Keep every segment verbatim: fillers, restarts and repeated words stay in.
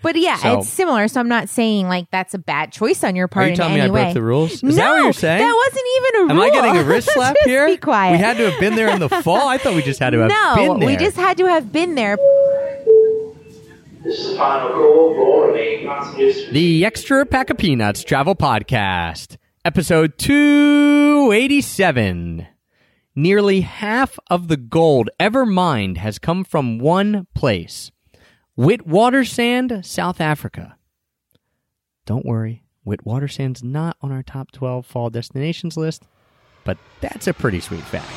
But yeah, so, it's similar. So I'm not saying like that's a bad choice on your part. Are you in telling any me I way. broke the rules? Is no, that what you're saying? That wasn't even a rule. Am I getting a wrist slap just here? Be quiet. We had to have been there in the fall. I thought we just had to have no, been there. No, we just had to have been there. This is final call for the Extra Pack of Peanuts Travel Podcast, episode two eighty-seven. Nearly half of the gold ever mined has come from one place. Witwatersand, South Africa. Don't worry, Witwatersand's not on our top twelve fall destinations list, but that's a pretty sweet fact.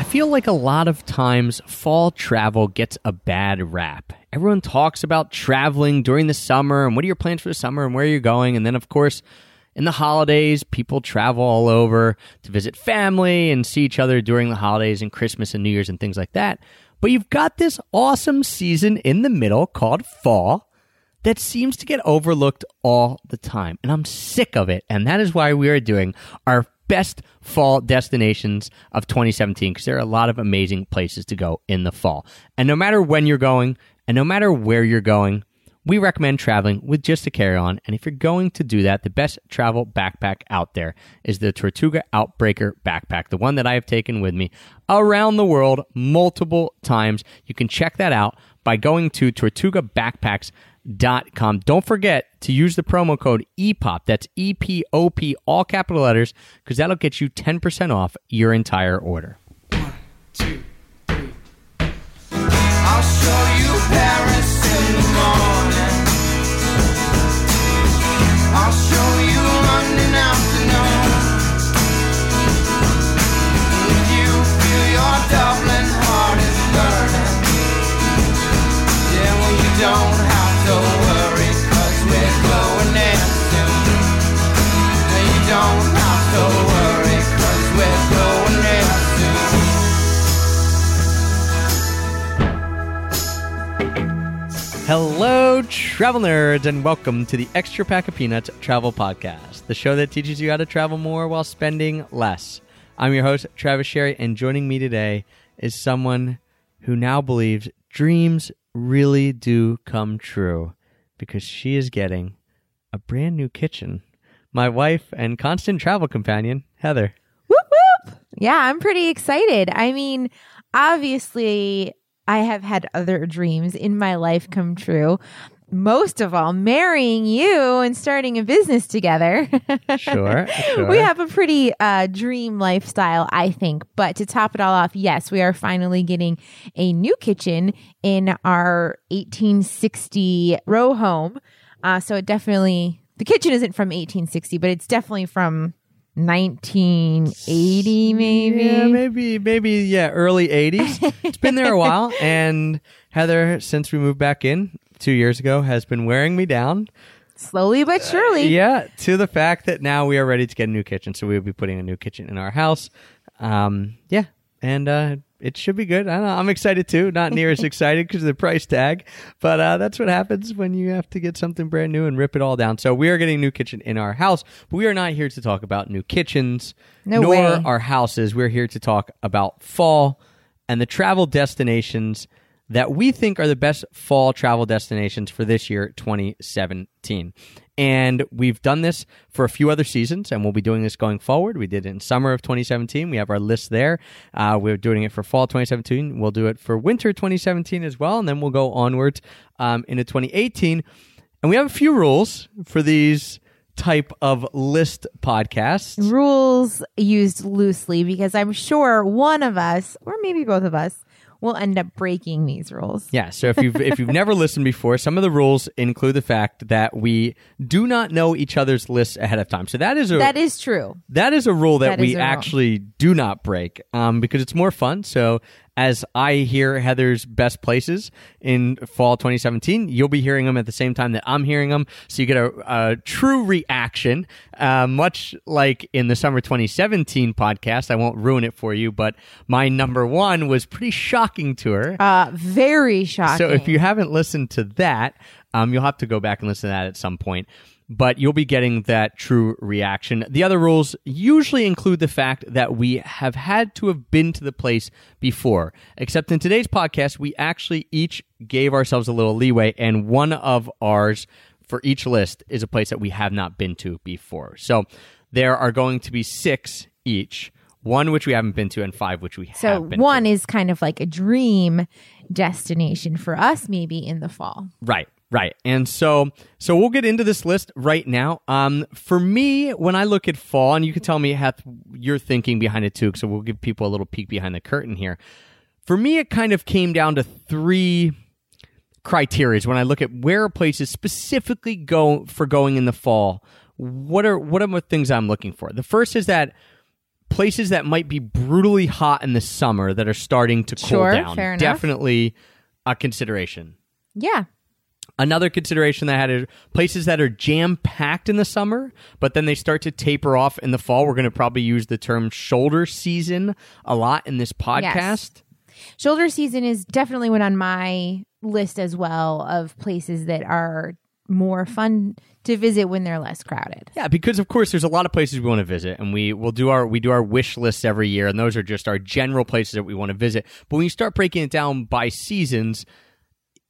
I feel like a lot of times fall travel gets a bad rap. Everyone talks about traveling during the summer and what are your plans for the summer and where you're going, and then of course in the holidays, people travel all over to visit family and see each other during the holidays and Christmas and New Year's and things like that. But you've got this awesome season in the middle called fall that seems to get overlooked all the time. And I'm sick of it. And that is why we are doing our best fall destinations of twenty seventeen, because there are a lot of amazing places to go in the fall. And no matter when you're going and no matter where you're going, we recommend traveling with just a carry-on, and if you're going to do that, the best travel backpack out there is the Tortuga Outbreaker backpack, the one that I have taken with me around the world multiple times. You can check that out by going to tortuga backpacks dot com. Don't forget to use the promo code E P O P, that's E P O P, all capital letters, because that'll get you ten percent off your entire order. One, two, three. I'll show you Paris in the morning. I'll show you London afternoon. If you feel your Dublin heart is burning, then well, you don't have to worry, cause we're going in soon. Then you don't have to worry, cause we're going in soon. Hello, travel nerds, and welcome to the Extra Pack of Peanuts Travel Podcast, the show that teaches you how to travel more while spending less. I'm your host, Travis Sherry, and joining me today is someone who now believes dreams really do come true because she is getting a brand new kitchen. My wife and constant travel companion, Heather. Whoop, whoop! Yeah, I'm pretty excited. I mean, obviously, I have had other dreams in my life come true. Most of all, marrying you and starting a business together. Sure, sure. We have a pretty uh, dream lifestyle, I think. But to top it all off, yes, we are finally getting a new kitchen in our eighteen sixty row home. Uh, so it definitely, the kitchen isn't from eighteen sixty, but it's definitely from nineteen eighty, maybe. Yeah, maybe, maybe, yeah, early eighties. It's been there a while. And Heather, since we moved back in two years ago, has been wearing me down slowly but surely uh, yeah to the fact that now we are ready to get a new kitchen. So we'll be putting a new kitchen in our house, um yeah and uh it should be good. I don't know, I'm excited too, not near as excited because of the price tag, but uh that's what happens when you have to get something brand new and rip it all down. So we are getting a new kitchen in our house, but we are not here to talk about new kitchens, no nor way. Our houses. We're here to talk about fall and the travel destinations that we think are the best fall travel destinations for this year, twenty seventeen. And we've done this for a few other seasons, and we'll be doing this going forward. We did it in summer of twenty seventeen. We have our list there. Uh, we're doing it for fall twenty seventeen. We'll do it for winter twenty seventeen as well, and then we'll go onwards um, into twenty eighteen. And we have a few rules for these type of list podcasts. Rules used loosely because I'm sure one of us, or maybe both of us, we'll end up breaking these rules. Yeah, so if you've if you've never listened before, some of the rules include the fact that we do not know each other's lists ahead of time. So that is a that is true. That is a rule that, that we actually rule. do not break, um, because it's more fun. So as I hear Heather's best places in fall twenty seventeen, you'll be hearing them at the same time that I'm hearing them. So you get a, a true reaction, uh, much like in the summer twenty seventeen podcast. I won't ruin it for you, but my number one was pretty shocking to her. Uh, very shocking. So if you haven't listened to that, um, you'll have to go back and listen to that at some point. but you'll be getting that true reaction. The other rules usually include the fact that we have had to have been to the place before, except in today's podcast, we actually each gave ourselves a little leeway, and one of ours for each list is a place that we have not been to before. So there are going to be six each, one which we haven't been to and five which we so have been to. So one is kind of like a dream destination for us maybe in the fall. Right. Right. And so so we'll get into this list right now. Um, for me, when I look at fall, and you can tell me how you're thinking behind it too, so we'll give people a little peek behind the curtain here. For me, it kind of came down to three criteria when I look at where places specifically go for going in the fall. What are what are the things I'm looking for? The first is that places that might be brutally hot in the summer that are starting to cool sure, down. Fair enough. Definitely a consideration. Yeah. Another consideration that I had is places that are jam-packed in the summer, but then they start to taper off in the fall. We're going to probably use the term shoulder season a lot in this podcast. Yes. Shoulder season is definitely one on my list as well of places that are more fun to visit when they're less crowded. Yeah, because of course there's a lot of places we want to visit, and we will do our we do our wish lists every year, and those are just our general places that we want to visit. But when you start breaking it down by seasons,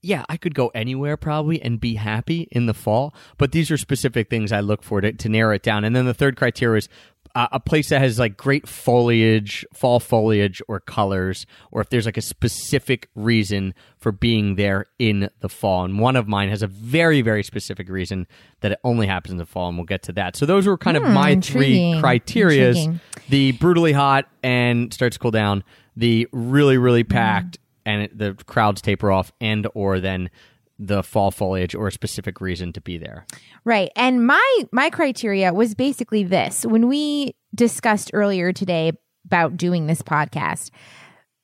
yeah, I could go anywhere probably and be happy in the fall, but these are specific things I look for to, to narrow it down. And then the third criteria is uh, a place that has like great foliage, fall foliage or colors, or if there's like a specific reason for being there in the fall. And one of mine has a very, very specific reason that it only happens in the fall, and we'll get to that. So those were kind hmm, of my intriguing. three criterias, the brutally hot and starts to cool down, the really, really packed, mm. and the crowds taper off, and or then the fall foliage or a specific reason to be there. Right. And my my criteria was basically this. When we discussed earlier today about doing this podcast,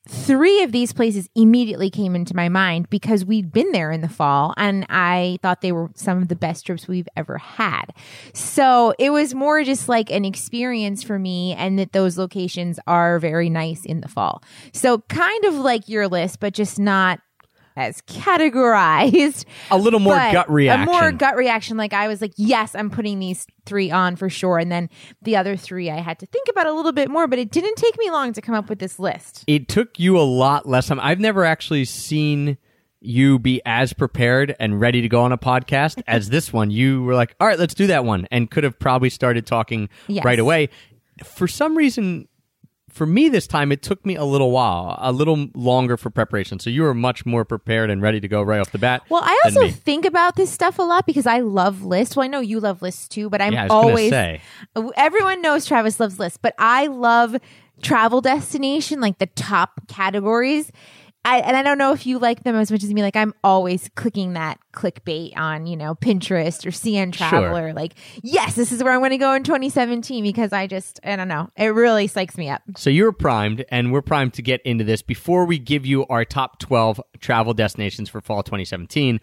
three of these places immediately came into my mind because we'd been there in the fall, and I thought they were some of the best trips we've ever had. So it was more just like an experience for me, and that those locations are very nice in the fall. So kind of like your list, but just not as categorized. A little more gut reaction. A more gut reaction. Like I was like, yes, I'm putting these three on for sure. And then the other three I had to think about a little bit more, but it didn't take me long to come up with this list. It took you a lot less time. I've never actually seen you be as prepared and ready to go on a podcast as this one. You were like, all right, let's do that one. And could have probably started talking yes. right away. For some reason, for me this time, it took me a little while, a little longer for preparation. So you were much more prepared and ready to go right off the bat. Well, I also think about this stuff a lot because I love lists. Well, I know you love lists too, but I'm yeah, I was always gonna say. Everyone knows Travis loves lists, but I love travel destination, like the top categories. I, and I don't know if you like them as much as me. Like I'm always clicking that clickbait on, you know, Pinterest or C N Traveler. Sure. Like, yes, this is where I want to go in twenty seventeen because I just, I don't know. It really psychs me up. So you're primed, and we're primed to get into this. Before we give you our top twelve travel destinations for fall twenty seventeen,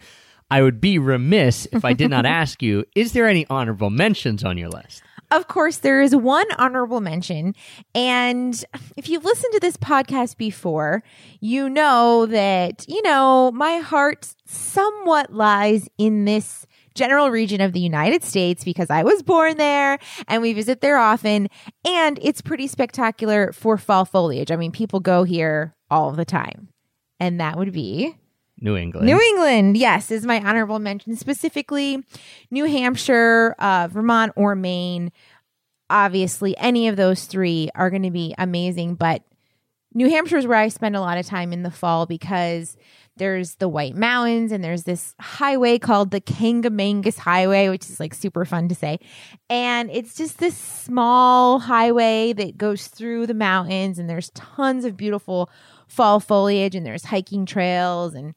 I would be remiss if I did not ask you, is there any honorable mentions on your list? Of course, there is one honorable mention, and if you've listened to this podcast before, you know that, you know, my heart somewhat lies in this general region of the United States because I was born there, and we visit there often, and it's pretty spectacular for fall foliage. I mean, people go here all the time, and that would be New England. New England, yes, is my honorable mention. Specifically, New Hampshire, uh, Vermont, or Maine. Obviously, any of those three are going to be amazing. But New Hampshire is where I spend a lot of time in the fall because there's the White Mountains, and there's this highway called the Kangamangus Highway, which is like super fun to say. And it's just this small highway that goes through the mountains, and there's tons of beautiful fall foliage, and there's hiking trails, and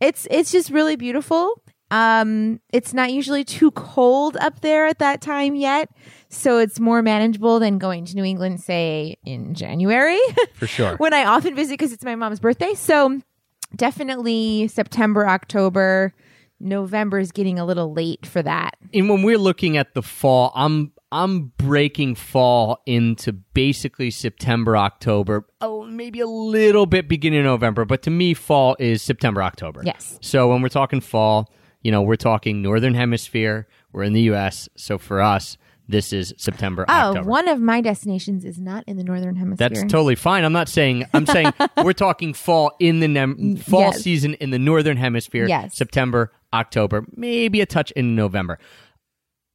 it's it's just really beautiful. Um, it's not usually too cold up there at that time yet, so it's more manageable than going to New England, say, in January. For sure. When I often visit because it's my mom's birthday, so definitely September, October, November is getting a little late for that. And when we're looking at the fall, I'm I'm breaking fall into basically September, October, oh, maybe a little bit beginning of November, but to me, fall is September, October. Yes. So when we're talking fall, you know, we're talking Northern Hemisphere. We're in the U S, so for us, this is September, oh, October. Oh, one of my destinations is not in the Northern Hemisphere. That's totally fine. I'm not saying, I'm saying we're talking fall in the ne- fall yes. season in the Northern Hemisphere, yes. September, October, maybe a touch in November.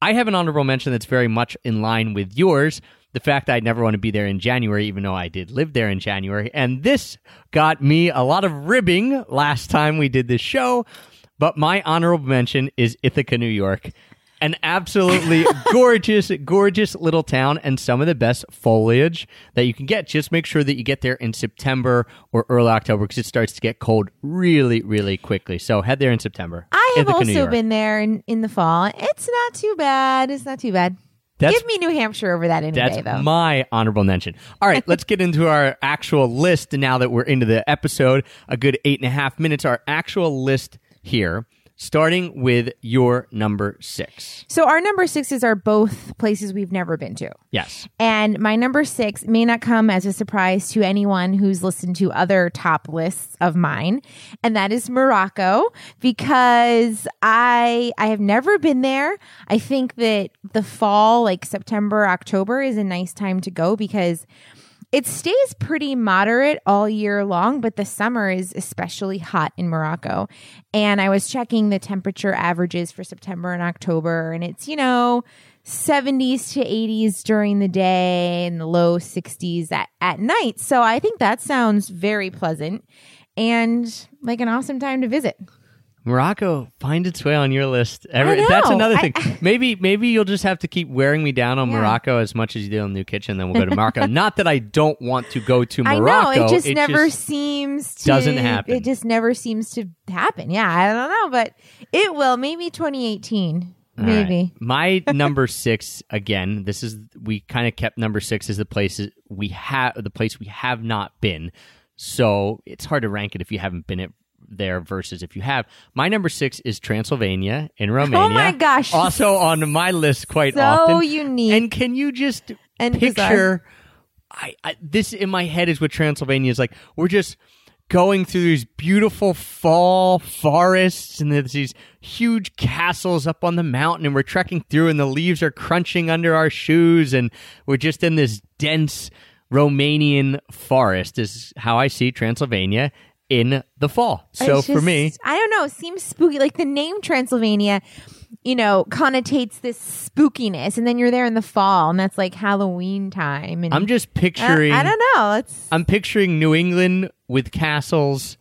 I have an honorable mention that's very much in line with yours. The fact that I'd never want to be there in January, even though I did live there in January. And this got me a lot of ribbing last time we did this show. But my honorable mention is Ithaca, New York. An absolutely gorgeous, gorgeous little town and some of the best foliage that you can get. Just make sure that you get there in September or early October because it starts to get cold really, really quickly. So head there in September. I have Ithaca, also been there in, in the fall. It's not too bad. It's not too bad. That's, Give me New Hampshire over that in a day, though. That's my honorable mention. All right, let's get into our actual list now that we're into the episode. A good eight and a half minutes. Our actual list here. Starting with your number six. So our number sixes are both places we've never been to. Yes. And my number six may not come as a surprise to anyone who's listened to other top lists of mine, and that is Morocco, because I I have never been there. I think that the fall, like September, October, is a nice time to go because it stays pretty moderate all year long, but the summer is especially hot in Morocco. And I was checking the temperature averages for September and October, and it's, you know, seventies to eighties during the day and the low sixties at, at night. So I think that sounds very pleasant and like an awesome time to visit. Morocco find its way on your list. Every, I know. That's another thing. I, I, maybe maybe you'll just have to keep wearing me down on yeah. Morocco as much as you do on New Kitchen, then we'll go to Morocco. Not that I don't want to go to Morocco. I know, it just it never just seems to... doesn't happen. It just never seems to happen. Yeah, I don't know, but it will. Maybe twenty eighteen. All maybe. Right. My number six, again, this is... We kind of kept number six as the place we, ha- the place we have not been. So it's hard to rank it if you haven't been at there versus if you have. My number six is Transylvania in Romania. Oh my gosh. Also on my list quite so often. So unique. And can you just and picture, I, I, this in my head is what Transylvania is like. We're just going through these beautiful fall forests and there's these huge castles up on the mountain and we're trekking through and the leaves are crunching under our shoes and we're just in this dense Romanian forest is how I see Transylvania in the fall. So just, for me, I don't know, it seems spooky. Like the name Transylvania, you know, connotates this spookiness, and then you're there in the fall, and that's like Halloween time. And I'm just picturing. Uh, I don't know. It's, I'm picturing New England with castles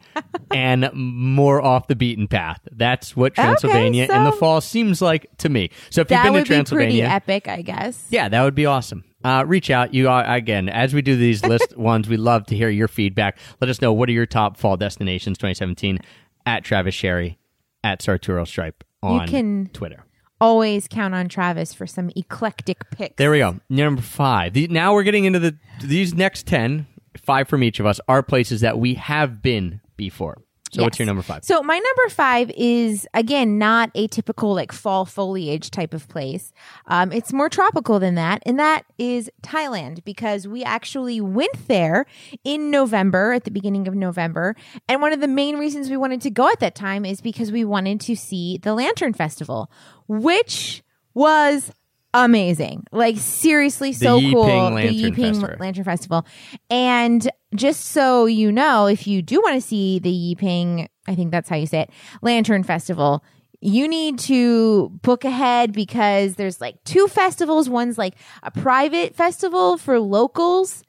and more off the beaten path. That's what Transylvania okay, so in the fall seems like to me. So if you've been to Transylvania, that would be pretty epic, I guess. Yeah, that would be awesome. Uh, reach out. You are, again, as we do these list ones, we love to hear your feedback. Let us know what are your top fall destinations twenty seventeen at Travis Sherry, at Sartorial Stripe on you can Twitter. Always count on Travis for some eclectic picks. There we go. Number five. The, now we're getting into the these next ten, five from each of us, are places that we have been before. So yes. What's your number five? So my number five is, again, not a typical like fall foliage type of place. Um, it's more tropical than that. And that is Thailand, because we actually went there in November, at the beginning of November. And one of the main reasons we wanted to go at that time is because we wanted to see the Lantern Festival, which was amazing. Like, seriously, so the Yi cool. Peng the Yi Peng Festival. Lantern Festival. And just so you know, if you do want to see the Yi Peng, I think that's how you say it, Lantern Festival, you need to book ahead because there's like two festivals. One's like a private festival for locals,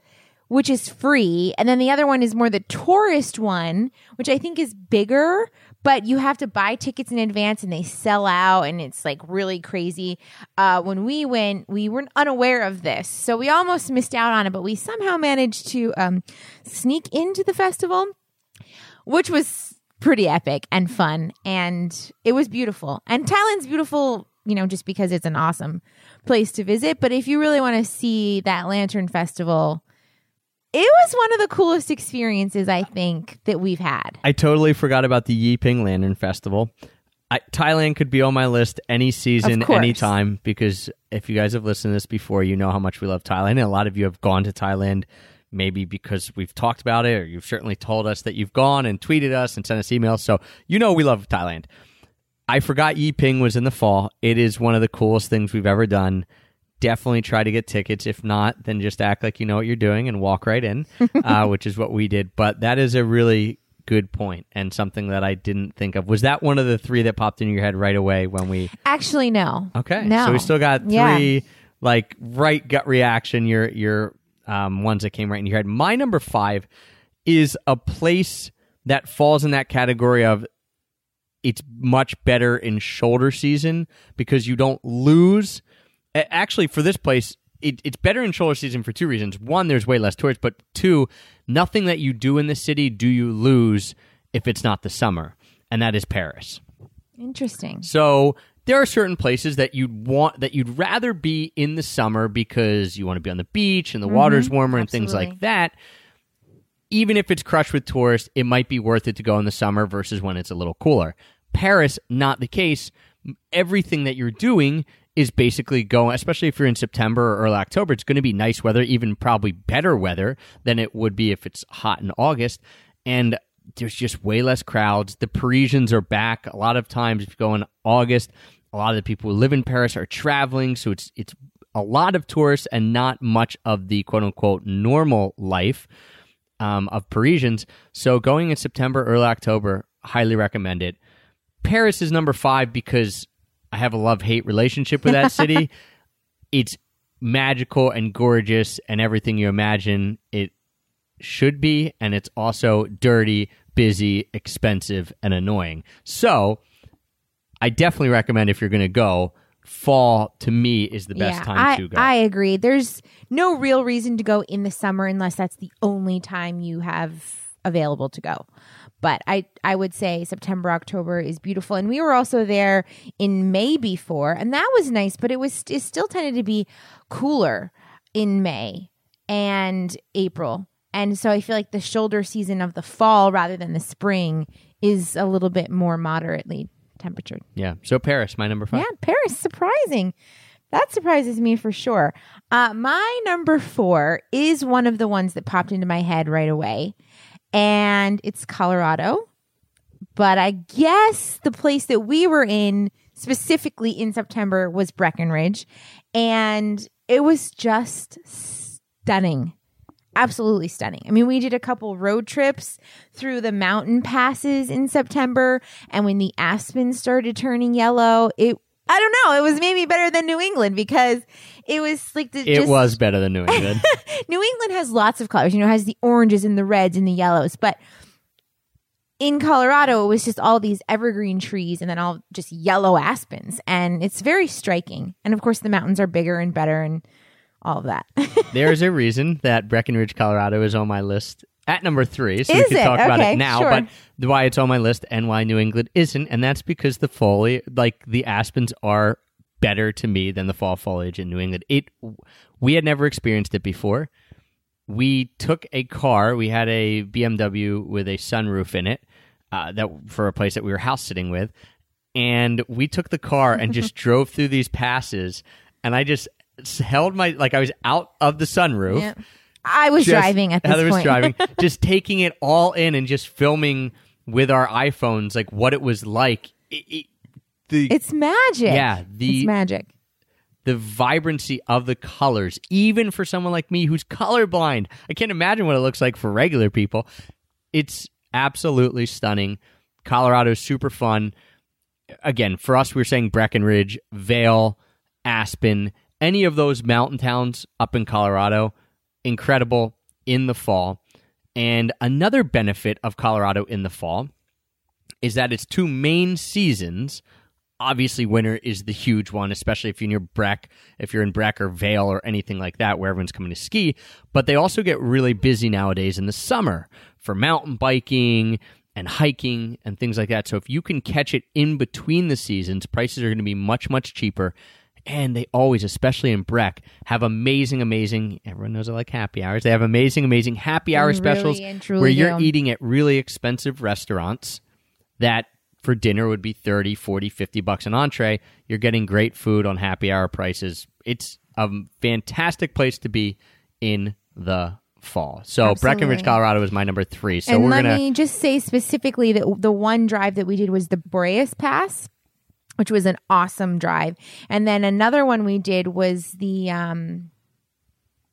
which is free. And then the other one is more the tourist one, which I think is bigger, but you have to buy tickets in advance and they sell out and it's like really crazy. Uh, when we went, we were unaware of this. So we almost missed out on it, but we somehow managed to um, sneak into the festival, which was pretty epic and fun. And it was beautiful. And Thailand's beautiful, you know, just because it's an awesome place to visit. But if you really want to see that Lantern Festival, it was one of the coolest experiences, I think, that we've had. I totally forgot about the Yi Peng Lantern Festival. I, Thailand could be on my list any season, any time, because if you guys have listened to this before, you know how much we love Thailand. And a lot of you have gone to Thailand maybe because we've talked about it, or you've certainly told us that you've gone and tweeted us and sent us emails. So you know we love Thailand. I forgot Yi Peng was in the fall. It is one of the coolest things we've ever done. Definitely try to get tickets. If not, then just act like you know what you're doing and walk right in, uh, which is what we did. But that is a really good point and something that I didn't think of. Was that one of the three that popped into your head right away when we... Actually, no. Okay. No. So we still got three, yeah. like, right gut reaction, your, your um, ones that came right in your head. My number five is a place that falls in that category of it's much better in shoulder season because you don't lose... Actually, for this place, it, it's better in shoulder season for two reasons. One, there's way less tourists, but two, nothing that you do in the city do you lose if it's not the summer, and that is Paris. Interesting. So there are certain places that you'd want that you'd rather be in the summer because you want to be on the beach and the mm-hmm. water's warmer and Absolutely. Things like that. Even if it's crushed with tourists, it might be worth it to go in the summer versus when it's a little cooler. Paris, not the case. Everything that you're doing is basically going, especially if you're in September or early October, it's going to be nice weather, even probably better weather than it would be if it's hot in August. And there's just way less crowds. The Parisians are back. A lot of times, if you go in August, a lot of the people who live in Paris are traveling. So it's it's a lot of tourists and not much of the quote-unquote normal life um, of Parisians. So going in September, early October, highly recommend it. Paris is number five because I have a love-hate relationship with that city. It's magical and gorgeous and everything you imagine it should be, and it's also dirty, busy, expensive, and annoying. So I definitely recommend if you're going to go, fall to me is the best yeah, time I, to go. I agree. There's no real reason to go in the summer unless that's the only time you have available to go. But I, I would say September, October is beautiful. And we were also there in May before, and that was nice, but it was it still tended to be cooler in May and April. And so I feel like the shoulder season of the fall rather than the spring is a little bit more moderately temperatured. Yeah. So Paris, my number five. Yeah, Paris, surprising. That surprises me for sure. Uh, my number four is one of the ones that popped into my head right away. And it's Colorado, but I guess the place that we were in specifically in September was Breckenridge, and it was just stunning, absolutely stunning. I mean, we did a couple road trips through the mountain passes in September, and when the aspens started turning yellow, it I don't know. It was maybe better than New England because it was like the. It just, was better than New England. New England has lots of colors. You know, it has the oranges and the reds and the yellows. But in Colorado, it was just all these evergreen trees and then all just yellow aspens. And it's very striking. And of course, the mountains are bigger and better and all of that. There's a reason that Breckenridge, Colorado is on my list at number three. So is we can it? talk okay, about it now. Sure. But why it's on my list and why New England isn't, and that's because the foliage, like the aspens, are better to me than the fall foliage in New England. It, we had never experienced it before. We took a car. We had a B M W with a sunroof in it uh, that for a place that we were house sitting with, and we took the car and just drove through these passes. And I just held my like I was out of the sunroof. Yep. I was just, driving at this Heather point. was driving, just taking it all in and just filming with our iPhones, like what it was like. It, it, the, it's magic. Yeah. The, it's magic. The vibrancy of the colors, even for someone like me who's colorblind. I can't imagine what it looks like for regular people. It's absolutely stunning. Colorado's super fun. Again, for us, we were saying Breckenridge, Vail, Aspen, any of those mountain towns up in Colorado. Incredible in the fall. And another benefit of Colorado in the fall is that it's two main seasons. Obviously, winter is the huge one, especially if you're near Breck, if you're in Breck or Vail or anything like that, where everyone's coming to ski. But they also get really busy nowadays in the summer for mountain biking and hiking and things like that. So if you can catch it in between the seasons, prices are going to be much, much cheaper. And they always, especially in Breck, have amazing, amazing, everyone knows I like happy hours. They have amazing, amazing happy hour really specials where you're do. eating at really expensive restaurants that for dinner would be thirty, forty, fifty bucks an entree. You're getting great food on happy hour prices. It's a fantastic place to be in the fall. So Absolutely. Breckenridge, Colorado is my number three. So and we're let gonna... me just say specifically that the one drive that we did was the Boreas Pass. which was an awesome drive. And then another one we did was the um,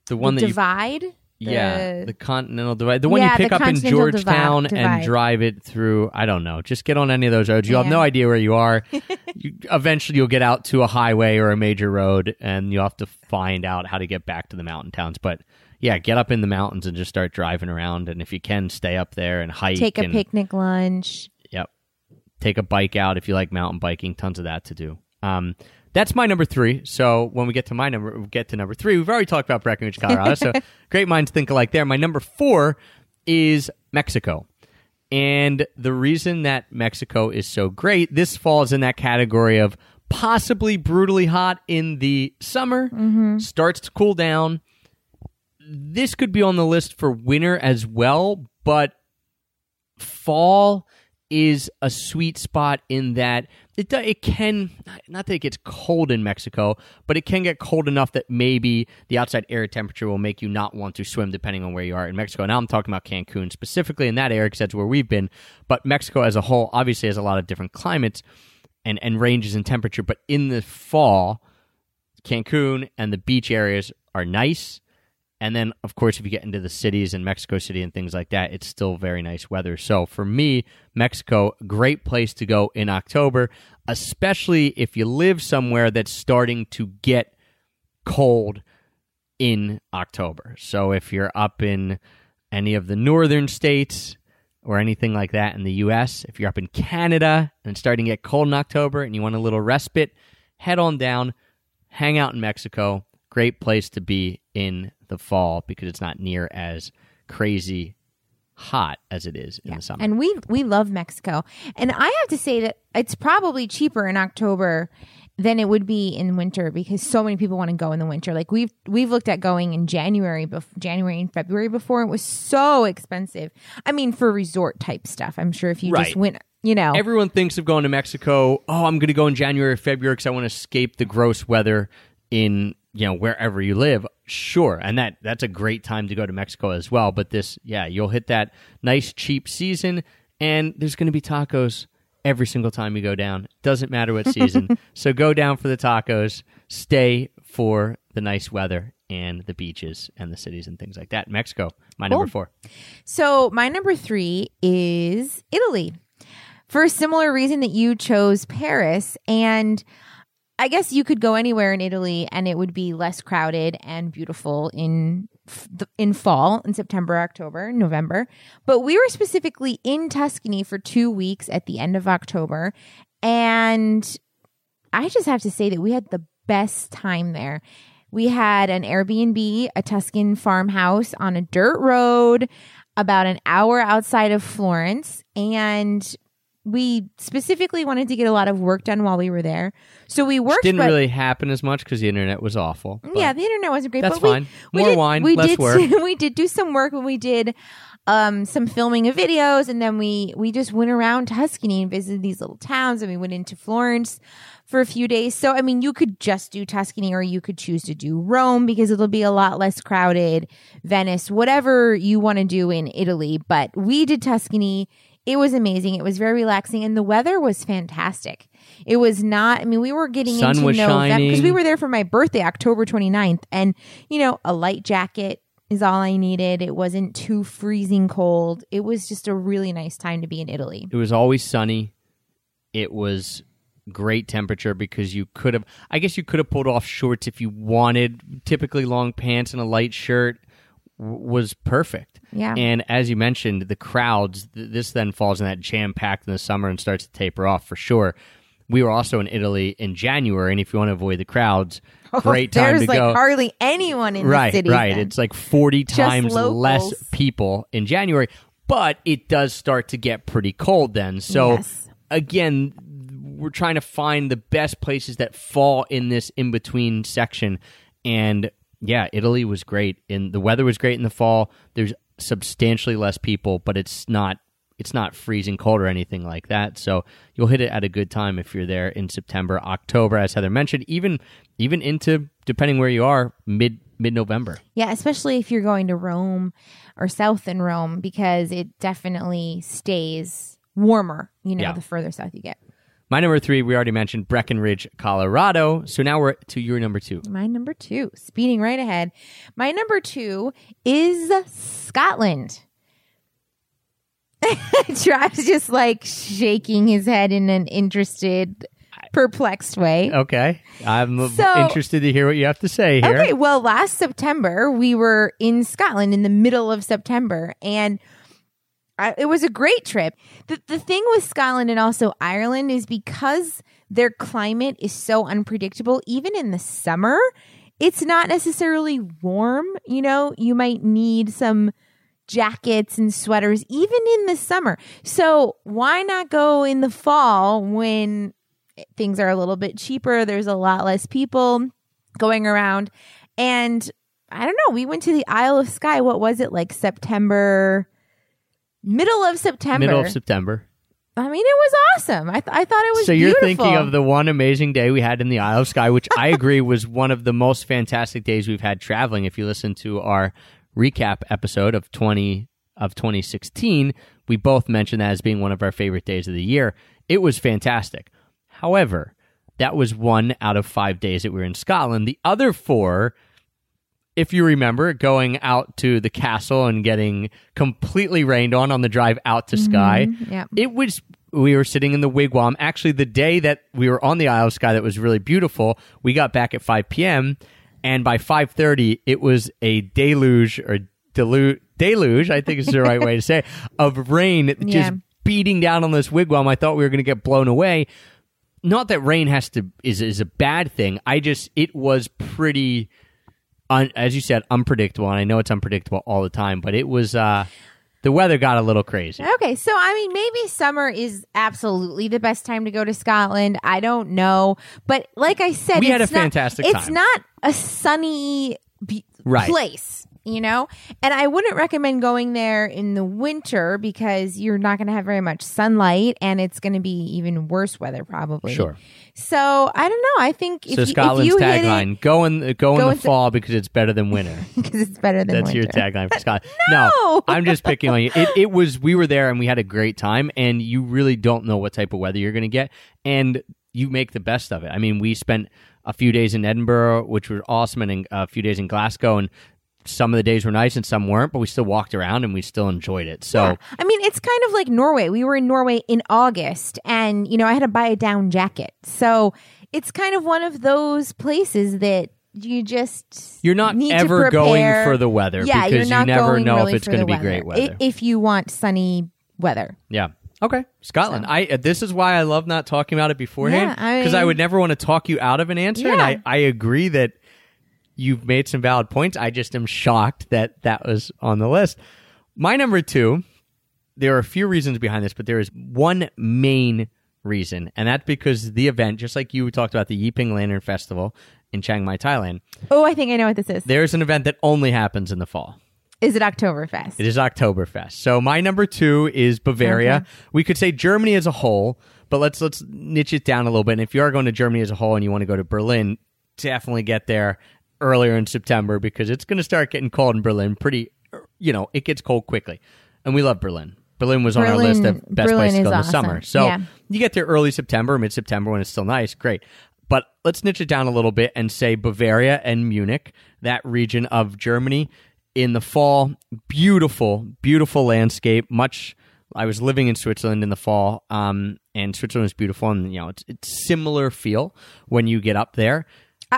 the one the that divide. You, yeah, the, the Continental Divide. The one yeah, you pick up in Georgetown divide, divide. and drive it through. I don't know. Just get on any of those roads. You yeah. have no idea where you are. you, eventually, you'll get out to a highway or a major road, and you'll have to find out how to get back to the mountain towns. But yeah, get up in the mountains and just start driving around. And if you can, stay up there and hike. Take a and, picnic lunch. Yep. Take a bike out if you like mountain biking. Tons of that to do. Um, that's my number three. So when we get to my number, we get to number three. We've already talked about Breckenridge, Colorado. So great minds think alike there. My number four is Mexico. And the reason that Mexico is so great, this falls in that category of possibly brutally hot in the summer, mm-hmm. starts to cool down. This could be on the list for winter as well, but fall is a sweet spot in that it it can, not that it gets cold in Mexico, but it can get cold enough that maybe the outside air temperature will make you not want to swim depending on where you are in Mexico. Now I'm talking about Cancun specifically in that area because that's where we've been, but Mexico as a whole obviously has a lot of different climates and, and ranges in temperature, but in the fall, Cancun and the beach areas are nice. And then, of course, if you get into the cities in Mexico City and things like that, it's still very nice weather. So for me, Mexico, great place to go in October, especially if you live somewhere that's starting to get cold in October. So if you're up in any of the northern states or anything like that in the U S, if you're up in Canada and it's starting to get cold in October and you want a little respite, head on down, hang out in Mexico. Great place to be in the fall because it's not near as crazy hot as it is in yeah. the summer. And we we love Mexico. And I have to say that it's probably cheaper in October than it would be in winter because so many people want to go in the winter. Like we've we've looked at going in January, bef- January and February before. It was so expensive. I mean, for resort type stuff. I'm sure if you right. just went, you know. Everyone thinks of going to Mexico, oh, I'm going to go in January or February because I want to escape the gross weather in, you know, wherever you live, sure. And that that's a great time to go to Mexico as well. But this, yeah, you'll hit that nice, cheap season, and there's going to be tacos every single time you go down. Doesn't matter what season. So go down for the tacos, stay for the nice weather and the beaches and the cities and things like that. Mexico, my cool. number four. So my number three is Italy. For a similar reason that you chose Paris, and I guess you could go anywhere in Italy and it would be less crowded and beautiful in in fall, in September, October, November. But we were specifically in Tuscany for two weeks at the end of October. And I just have to say that we had the best time there. We had an Airbnb, a Tuscan farmhouse on a dirt road about an hour outside of Florence. And we specifically wanted to get a lot of work done while we were there. So we worked. It didn't but, really happen as much because the internet was awful. Yeah, the internet wasn't great. That's but fine. We, we More did, wine, we less did, work. We did do some work when we did um, some filming of videos. And then we, we just went around Tuscany and visited these little towns. And we went into Florence for a few days. So, I mean, you could just do Tuscany or you could choose to do Rome because it'll be a lot less crowded. Venice, whatever you want to do in Italy. But we did Tuscany. It was amazing. It was very relaxing. And the weather was fantastic. It was not, I mean, we were getting Sun into November because we were there for my birthday, October twenty-ninth. And, you know, a light jacket is all I needed. It wasn't too freezing cold. It was just a really nice time to be in Italy. It was always sunny. It was great temperature because you could have, I guess you could have pulled off shorts if you wanted. Typically long pants and a light shirt was perfect. Yeah. And as you mentioned, the crowds, th- this then falls in that jam-packed in the summer and starts to taper off for sure. We were also in Italy in January, and if you want to avoid the crowds, oh, great time to like go. There's like hardly anyone in right, the city. Right, right. It's like forty Just times locals. Less people in January, but it does start to get pretty cold then. So yes. again, we're trying to find the best places that fall in this in-between section, and yeah, Italy was great. And the weather was great in the fall. There's substantially less people, but it's not it's not freezing cold or anything like that. So you'll hit it at a good time if you're there in September, October, as Heather mentioned, even even into, depending where you are, mid mid-November. Yeah, especially if you're going to Rome or south in Rome because it definitely stays warmer, you know, yeah. the further south you get. My number three, we already mentioned Breckenridge, Colorado. So now we're to your number two. My number two, speeding right ahead. My number two is Scotland. Travis just like shaking his head in an interested, perplexed way. Okay. I'm so interested to hear what you have to say here. Okay. Well, last September, we were in Scotland in the middle of September, and I, it was a great trip. The, the thing with Scotland and also Ireland is because their climate is so unpredictable, even in the summer, it's not necessarily warm. You know, you might need some jackets and sweaters, even in the summer. So why not go in the fall when things are a little bit cheaper? There's a lot less people going around. And I don't know, we went to the Isle of Skye. What was it, like September? Middle of September. Middle of September. I mean, it was awesome. I, th- I thought it was beautiful. So you're beautiful. Thinking of the one amazing day we had in the Isle of Skye, which I agree was one of the most fantastic days we've had traveling. If you listen to our recap episode of twenty of twenty sixteen, we both mentioned that as being one of our favorite days of the year. It was fantastic. However, that was one out of five days that we were in Scotland. The other four, if you remember, going out to the castle and getting completely rained on on the drive out to Skye. Mm-hmm, yeah. It was, we were sitting in the wigwam. Actually, the day that we were on the Isle of Skye that was really beautiful, we got back at five p.m. and by five thirty, it was a deluge or delu- deluge, I think is the right way to say it, of rain just yeah. beating down on this wigwam. I thought we were going to get blown away. Not that rain has to is is a bad thing. I just, it was pretty... Un, as you said, unpredictable, and I know it's unpredictable all the time, but it was, uh, the weather got a little crazy. Okay, so I mean, maybe summer is absolutely the best time to go to Scotland. I don't know, but like I said, we it's had a fantastic not, time. It's not a sunny be- right. place, you know? And I wouldn't recommend going there in the winter because you're not going to have very much sunlight, and it's going to be even worse weather probably. Sure. So, I don't know. I think if so you, Scotland's if you tagline, it, go in, go, go in the fall because it's better than winter. Because it's better than That's winter. That's your tagline for Scotland. No! no I'm just picking on you. It, it was, we were there and we had a great time, and you really don't know what type of weather you're going to get, and you make the best of it. I mean, we spent a few days in Edinburgh, which was awesome, and a few days in Glasgow, and some of the days were nice and some weren't, but we still walked around and we still enjoyed it. So, yeah. I mean, it's kind of like Norway. We were in Norway in August, and, you know, I had to buy a down jacket. So it's kind of one of those places that you just You're not need ever to going for the weather yeah, because you never know really if it's going to be weather. Great weather. If you want sunny weather. Yeah. Okay. Scotland. So. I uh, this is why I love not talking about it beforehand, because yeah, I, I would never want to talk you out of an answer. Yeah. And I, I agree that you've made some valid points. I just am shocked that that was on the list. My number two, there are a few reasons behind this, but there is one main reason, and that's because the event, just like you talked about the Yi Peng Lantern Festival in Chiang Mai, Thailand. Oh, I think I know what this is. There's an event that only happens in the fall. Is it Oktoberfest? It is Oktoberfest. So my number two is Bavaria. Okay. We could say Germany as a whole, but let's let's niche it down a little bit. And if you are going to Germany as a whole and you want to go to Berlin, definitely get there earlier in September because it's going to start getting cold in Berlin pretty, you know, it gets cold quickly. And we love Berlin. Berlin was Berlin, on our list of best places to go in awesome. The summer. So yeah. You get there early September, mid-September when it's still nice, great. But let's niche it down a little bit and say Bavaria and Munich, that region of Germany in the fall. Beautiful, beautiful landscape. Much, I was living in Switzerland in the fall, um, and Switzerland is beautiful. And, you know, it's, it's similar feel when you get up there.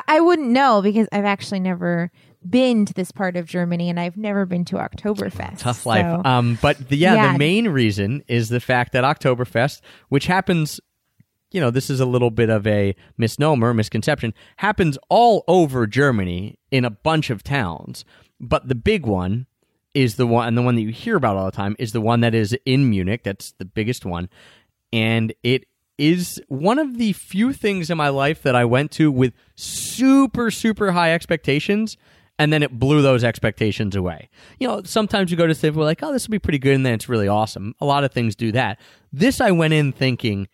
I wouldn't know because I've actually never been to this part of Germany and I've never been to Oktoberfest. Tough life. So. Um, but the, yeah, yeah, the main reason is the fact that Oktoberfest, which happens, you know, this is a little bit of a misnomer, misconception, happens all over Germany in a bunch of towns. But the big one is the one, and the one that you hear about all the time is the one that is in Munich. That's the biggest one. And it is one of the few things in my life that I went to with super, super high expectations, and then it blew those expectations away. You know, sometimes you go to things, we're like, oh, this will be pretty good, and then it's really awesome. A lot of things do that. This, I went in thinking,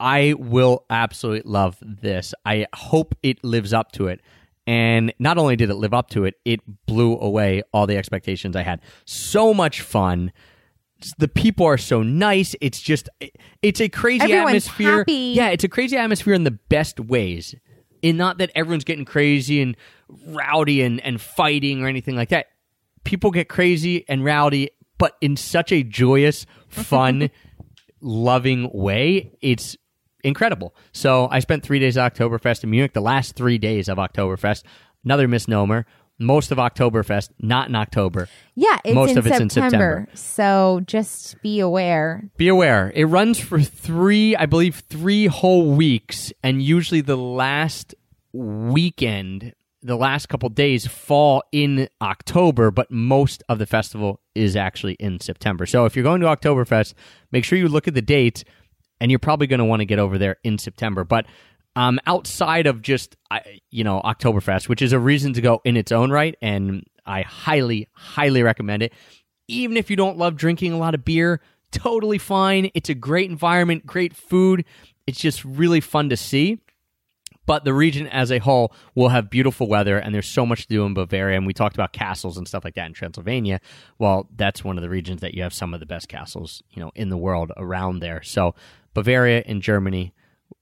I will absolutely love this. I hope it lives up to it. And not only did it live up to it, it blew away all the expectations I had. So much fun. the people are so nice. It's just, it's a crazy Everyone's atmosphere. Happy. Yeah, it's a crazy atmosphere in the best ways. And not that everyone's getting crazy and rowdy and, and fighting or anything like that. People get crazy and rowdy, but in such a joyous, fun, loving way. It's incredible. So I spent three days at Oktoberfest in Munich, the last three days of Oktoberfest. Another misnomer. Most of Oktoberfest, not in October. Yeah, it's Most in of it's September, in September. So just be aware. Be aware. It runs for three, I believe, three whole weeks. And usually the last weekend, the last couple days fall in October. But most of the festival is actually in September. So if you're going to Oktoberfest, make sure you look at the dates. And you're probably going to want to get over there in September. But Um, outside of just, you know, Oktoberfest, which is a reason to go in its own right, and I highly, highly recommend it. Even if you don't love drinking a lot of beer, totally fine. It's a great environment, great food. It's just really fun to see. But the region as a whole will have beautiful weather, and there's so much to do in Bavaria, and we talked about castles and stuff like that in Transylvania. Well, that's one of the regions that you have some of the best castles, you know, in the world around there. So Bavaria in Germany,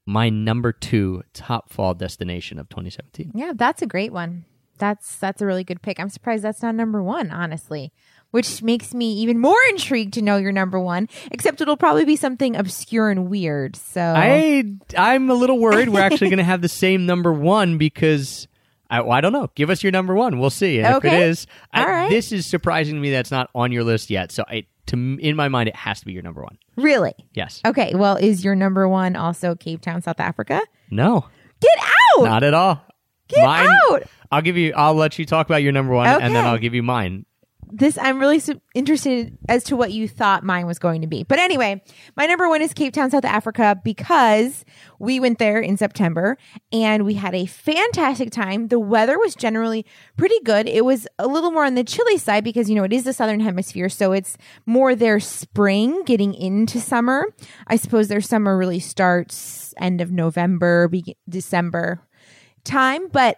my number two top fall destination of twenty seventeen. Yeah, that's a great one. That's that's a really good pick. I'm surprised that's not number one, honestly, which makes me even more intrigued to know your number one, except it'll probably be something obscure and weird. So I, I'm a little worried we're actually going to have the same number one because, I, well, I don't know. Give us your number one. We'll see. And okay. If it is, I, right. This is surprising to me that's not on your list yet. So I... To, in my mind, it has to be your number one. Really? Yes. Okay. Well, is your number one also Cape Town, South Africa? No. Get out! Not at all. Get mine, out! I'll give you. I'll let you talk about your number one, okay. And then I'll give you mine. This I'm really su- interested as to what you thought mine was going to be. But anyway, my number one is Cape Town, South Africa, because we went there in September and we had a fantastic time. The weather was generally pretty good. It was a little more on the chilly side because, you know, it is the Southern Hemisphere. So it's more their spring getting into summer. I suppose their summer really starts end of November, be- December time. But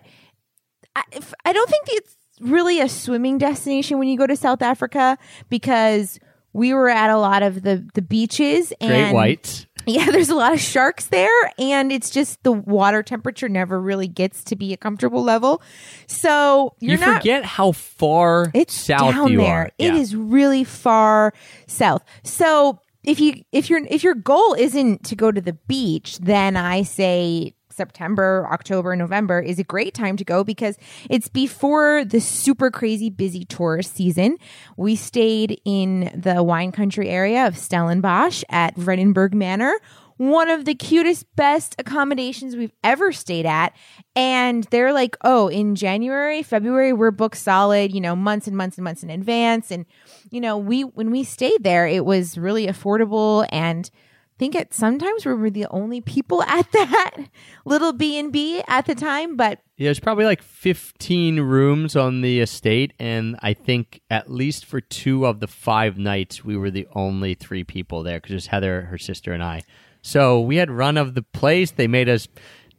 I, if, I don't think it's really a swimming destination when you go to South Africa because we were at a lot of the, the beaches and great whites. Yeah, there's a lot of sharks there and it's just the water temperature never really gets to be a comfortable level. So you're you not, forget how far it's south down you there. Are. It yeah. is really far south. So if you if you're if your goal isn't to go to the beach, then I say September, October, November is a great time to go because it's before the super crazy busy tourist season. We stayed in the wine country area of Stellenbosch at Vredenburg Manor, one of the cutest, best accommodations we've ever stayed at. And they're like, oh, in January, February, we're booked solid, you know, months and months and months in advance. And, you know, we when we stayed there, it was really affordable and I think at sometimes we were the only people at that little B and B at the time, but yeah, there's probably like fifteen rooms on the estate, and I think at least for two of the five nights we were the only three people there because it was Heather, her sister, and I. So we had run of the place. They made us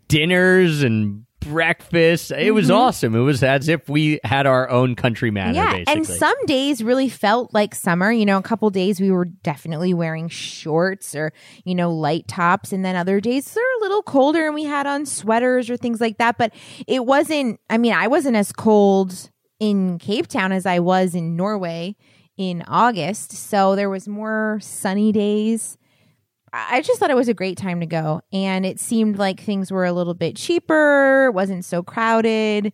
dinners and breakfast. It was mm-hmm. awesome. It was as if we had our own country manor, yeah, basically. And some days really felt like summer. You know, a couple days we were definitely wearing shorts or, you know, light tops. And then other days they're a little colder and we had on sweaters or things like that. But it wasn't, I mean, I wasn't as cold in Cape Town as I was in Norway in August. So there was more sunny days. I just thought it was a great time to go, and it seemed like things were a little bit cheaper, wasn't so crowded.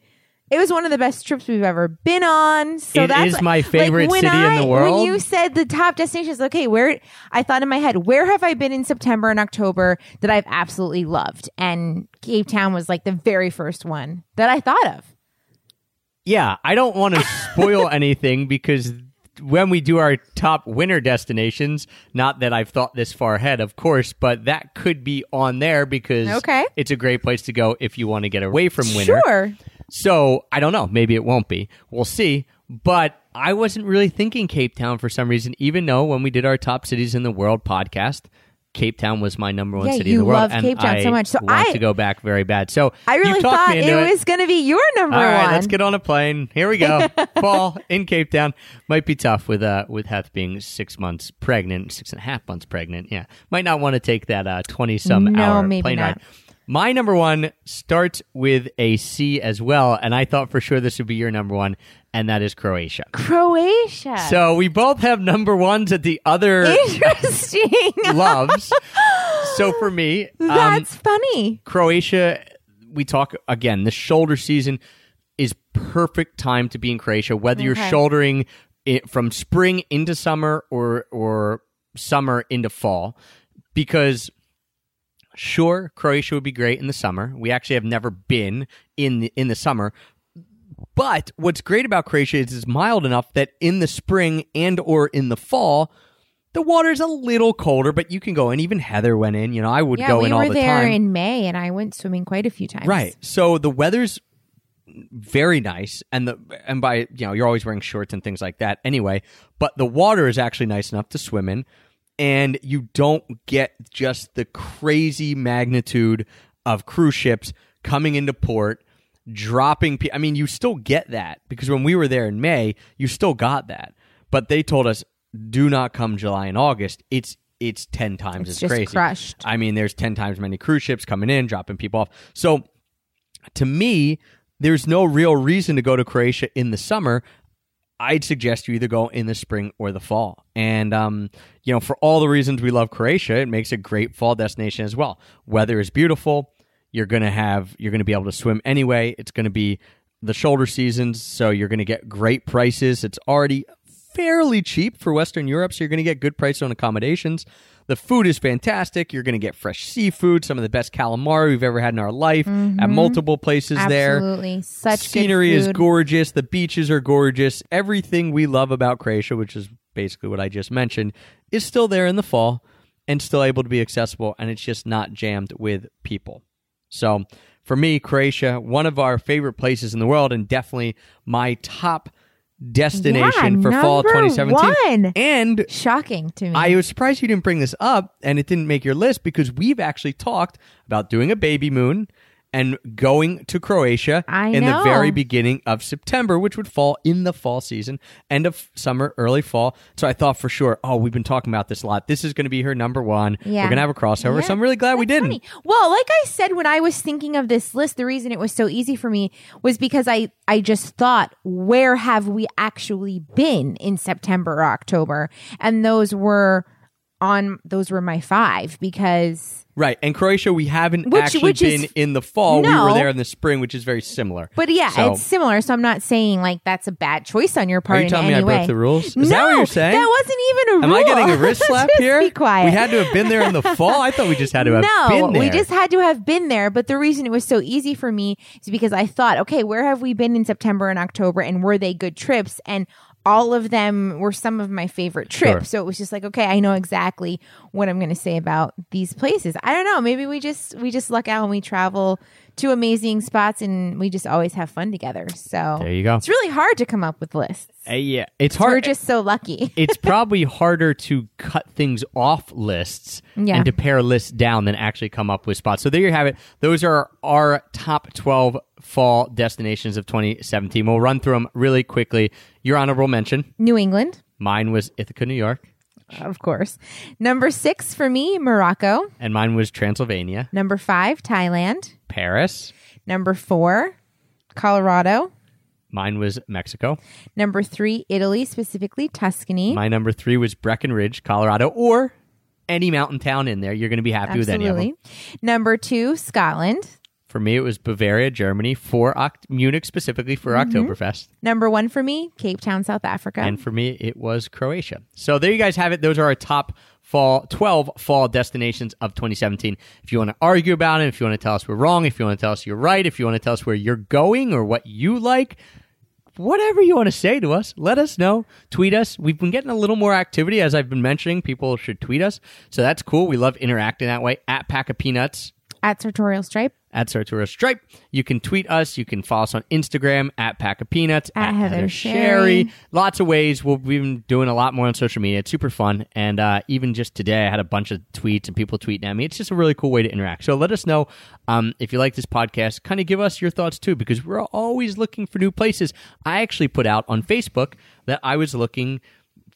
It was one of the best trips we've ever been on. So it that's is my favorite like city I, in the world. When you said the top destinations, okay, where I thought in my head, where have I been in September and October that I've absolutely loved? And Cape Town was like the very first one that I thought of. Yeah, I don't want to spoil anything because when we do our top winter destinations, not that I've thought this far ahead, of course, but that could be on there because okay. It's a great place to go if you want to get away from winter. Sure. So I don't know. Maybe it won't be. We'll see. But I wasn't really thinking Cape Town for some reason, even though when we did our top cities in the world podcast, Cape Town was my number one yeah, city in the world. You love and Cape Town I so much. So want I to go back very bad. So I really thought it, it was going to be your number All one. All right, let's get on a plane. Here we go. Fall in Cape Town. Might be tough with uh with Heth being six months pregnant, six and a half months pregnant. Yeah, might not want to take that uh twenty-some no, hour plane not. ride. My number one starts with a C as well, and I thought for sure this would be your number one, and that is Croatia. Croatia. So we both have number ones at the other Interesting. loves. So for me... That's um, funny. Croatia, we talk, again, the shoulder season is perfect time to be in Croatia, whether okay. you're shouldering it from spring into summer or or summer into fall, because... Sure, Croatia would be great in the summer. We actually have never been in the, in the summer. But what's great about Croatia is it's mild enough that in the spring and or in the fall, the water's a little colder, but you can go in. Even Heather went in. You know, I would yeah, go we in all the time. Yeah, we were there in May, and I went swimming quite a few times. Right. So the weather's very nice, and the and by, you know, you're always wearing shorts and things like that anyway. But the water is actually nice enough to swim in. And you don't get just the crazy magnitude of cruise ships coming into port, dropping people. I mean, you still get that because when we were there in May, you still got that. But they told us, do not come July and August. It's it's ten times it's as just crazy. Crushed. I mean, there's ten times many cruise ships coming in, dropping people off. So to me, there's no real reason to go to Croatia in the summer. I'd suggest you either go in the spring or the fall. And, um, you know, for all the reasons we love Croatia, it makes a great fall destination as well. Weather is beautiful. You're going to have, you're going to be able to swim anyway. It's going to be the shoulder seasons. So you're going to get great prices. It's already fairly cheap for Western Europe. So you're going to get good prices on accommodations. The food is fantastic. You're going to get fresh seafood, some of the best calamari we've ever had in our life mm-hmm. at multiple places Absolutely. there. Absolutely. Such Scenery good food. is gorgeous. The beaches are gorgeous. Everything we love about Croatia, which is basically what I just mentioned, is still there in the fall and still able to be accessible, and it's just not jammed with people. So for me, Croatia, one of our favorite places in the world and definitely my top destination yeah, for fall twenty seventeen. One. And shocking to me. I was surprised you didn't bring this up and it didn't make your list because we've actually talked about doing a baby moon and going to Croatia I in know. the very beginning of September, which would fall in the fall season, end of summer, early fall. So I thought for sure, oh, we've been talking about this a lot. This is going to be her number one. Yeah. We're going to have a crossover. Yeah. So I'm really glad That's we didn't. Funny. Well, like I said, when I was thinking of this list, the reason it was so easy for me was because I, I just thought, where have we actually been in September or October? And those were on those were my five because... Right, and Croatia, we haven't which, actually which been is, in the fall. No, we were there in the spring, which is very similar. But yeah, so. it's similar, so I'm not saying like that's a bad choice on your part in any way. Are you telling me I broke the rules? Is no, that what you're saying? That wasn't even a Am rule. Am I getting a wrist slap just here? Be quiet. We had to have been there in the fall? I thought we just had to have no, been there. No, we just had to have been there, but the reason it was so easy for me is because I thought, okay, where have we been in September and October, and were they good trips? And all of them were some of my favorite trips. Sure. So it was just like, okay, I know exactly what I'm going to say about these places. I don't know. Maybe we just we just luck out and we travel to amazing spots and we just always have fun together. So there you go. It's really hard to come up with lists. Uh, yeah, it's hard. We're just so lucky. It's probably harder to cut things off lists yeah. and to pare lists down than actually come up with spots. So there you have it. Those are our top twelve fall destinations of twenty seventeen. We'll run through them really quickly. Your honorable mention. New England. Mine was Ithaca, New York. Of course. Number six for me, Morocco. And mine was Transylvania. Number five, Thailand. Paris. Number four, Colorado. Mine was Mexico. Number three, Italy, specifically Tuscany. My number three was Breckenridge, Colorado, or any mountain town in there. You're going to be happy Absolutely. with any of them. Number two, Scotland. For me, it was Bavaria, Germany, for Oct- Munich specifically for mm-hmm. Oktoberfest. Number one for me, Cape Town, South Africa. And for me, it was Croatia. So there you guys have it. Those are our top fall twelve fall destinations of twenty seventeen. If you want to argue about it, if you want to tell us we're wrong, if you want to tell us you're right, if you want to tell us where you're going or what you like, whatever you want to say to us, let us know. Tweet us. We've been getting a little more activity, as I've been mentioning. People should tweet us. So that's cool. We love interacting that way. At Pack of Peanuts. At Sartorial Stripe. at Search for a Stripe. You can tweet us. You can follow us on Instagram at Pack of Peanuts, at, at Heather, Heather Sherry. Sherry. Lots of ways. We've been doing a lot more on social media. It's super fun. And uh, even just today, I had a bunch of tweets and people tweeting at me. It's just a really cool way to interact. So let us know um, if you like this podcast. Kind of give us your thoughts too, because we're always looking for new places. I actually put out on Facebook that I was looking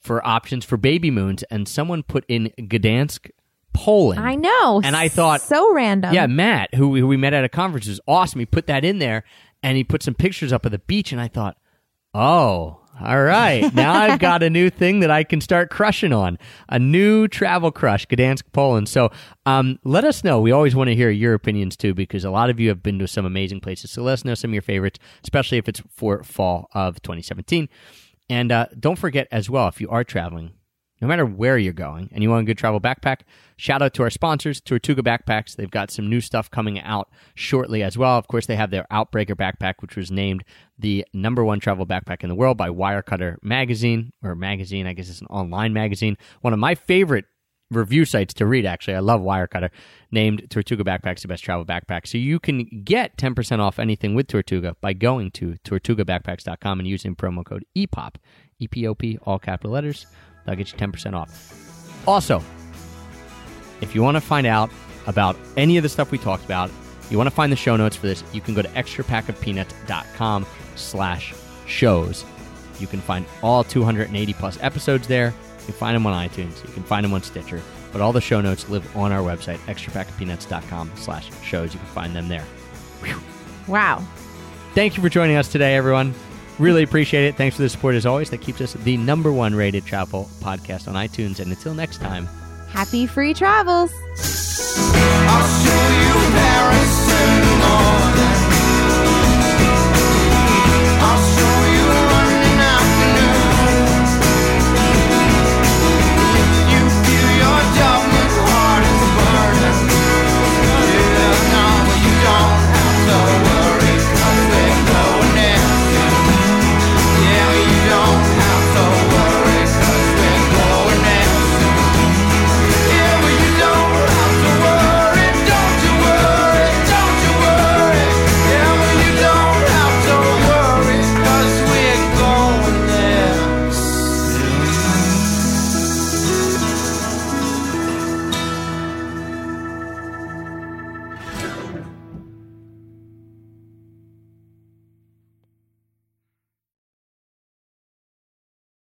for options for baby moons, and someone put in Gdansk, Poland. I know. And I thought... So random. Yeah, Matt, who, who we met at a conference, was awesome. He put that in there, and he put some pictures up of the beach, and I thought, oh, all right. Now I've got a new thing that I can start crushing on. A new travel crush, Gdansk, Poland. So um, let us know. We always want to hear your opinions, too, because a lot of you have been to some amazing places. So let us know some of your favorites, especially if it's for fall of twenty seventeen. And uh, don't forget as well, if you are traveling... No matter where you're going and you want a good travel backpack, shout out to our sponsors, Tortuga Backpacks. They've got some new stuff coming out shortly as well. Of course, they have their Outbreaker backpack, which was named the number one travel backpack in the world by Wirecutter magazine, or magazine, I guess it's an online magazine. One of my favorite review sites to read, actually. I love Wirecutter. Named Tortuga Backpacks the best travel backpack. So you can get ten percent off anything with Tortuga by going to tortuga backpacks dot com and using promo code E P O P, E P O P, all capital letters. That'll get you ten percent off. Also, if you want to find out about any of the stuff we talked about, you want to find the show notes for this, you can go to extrapackofpeanuts.com slash shows. You can find all two hundred eighty plus episodes there. You can find them on iTunes. You can find them on Stitcher. But all the show notes live on our website, extrapackofpeanuts.com slash shows. You can find them there. Whew. Wow. Thank you for joining us today, everyone. Really appreciate it. Thanks for the support, as always. That keeps us the number one rated travel podcast on iTunes. And until next time, happy free travels.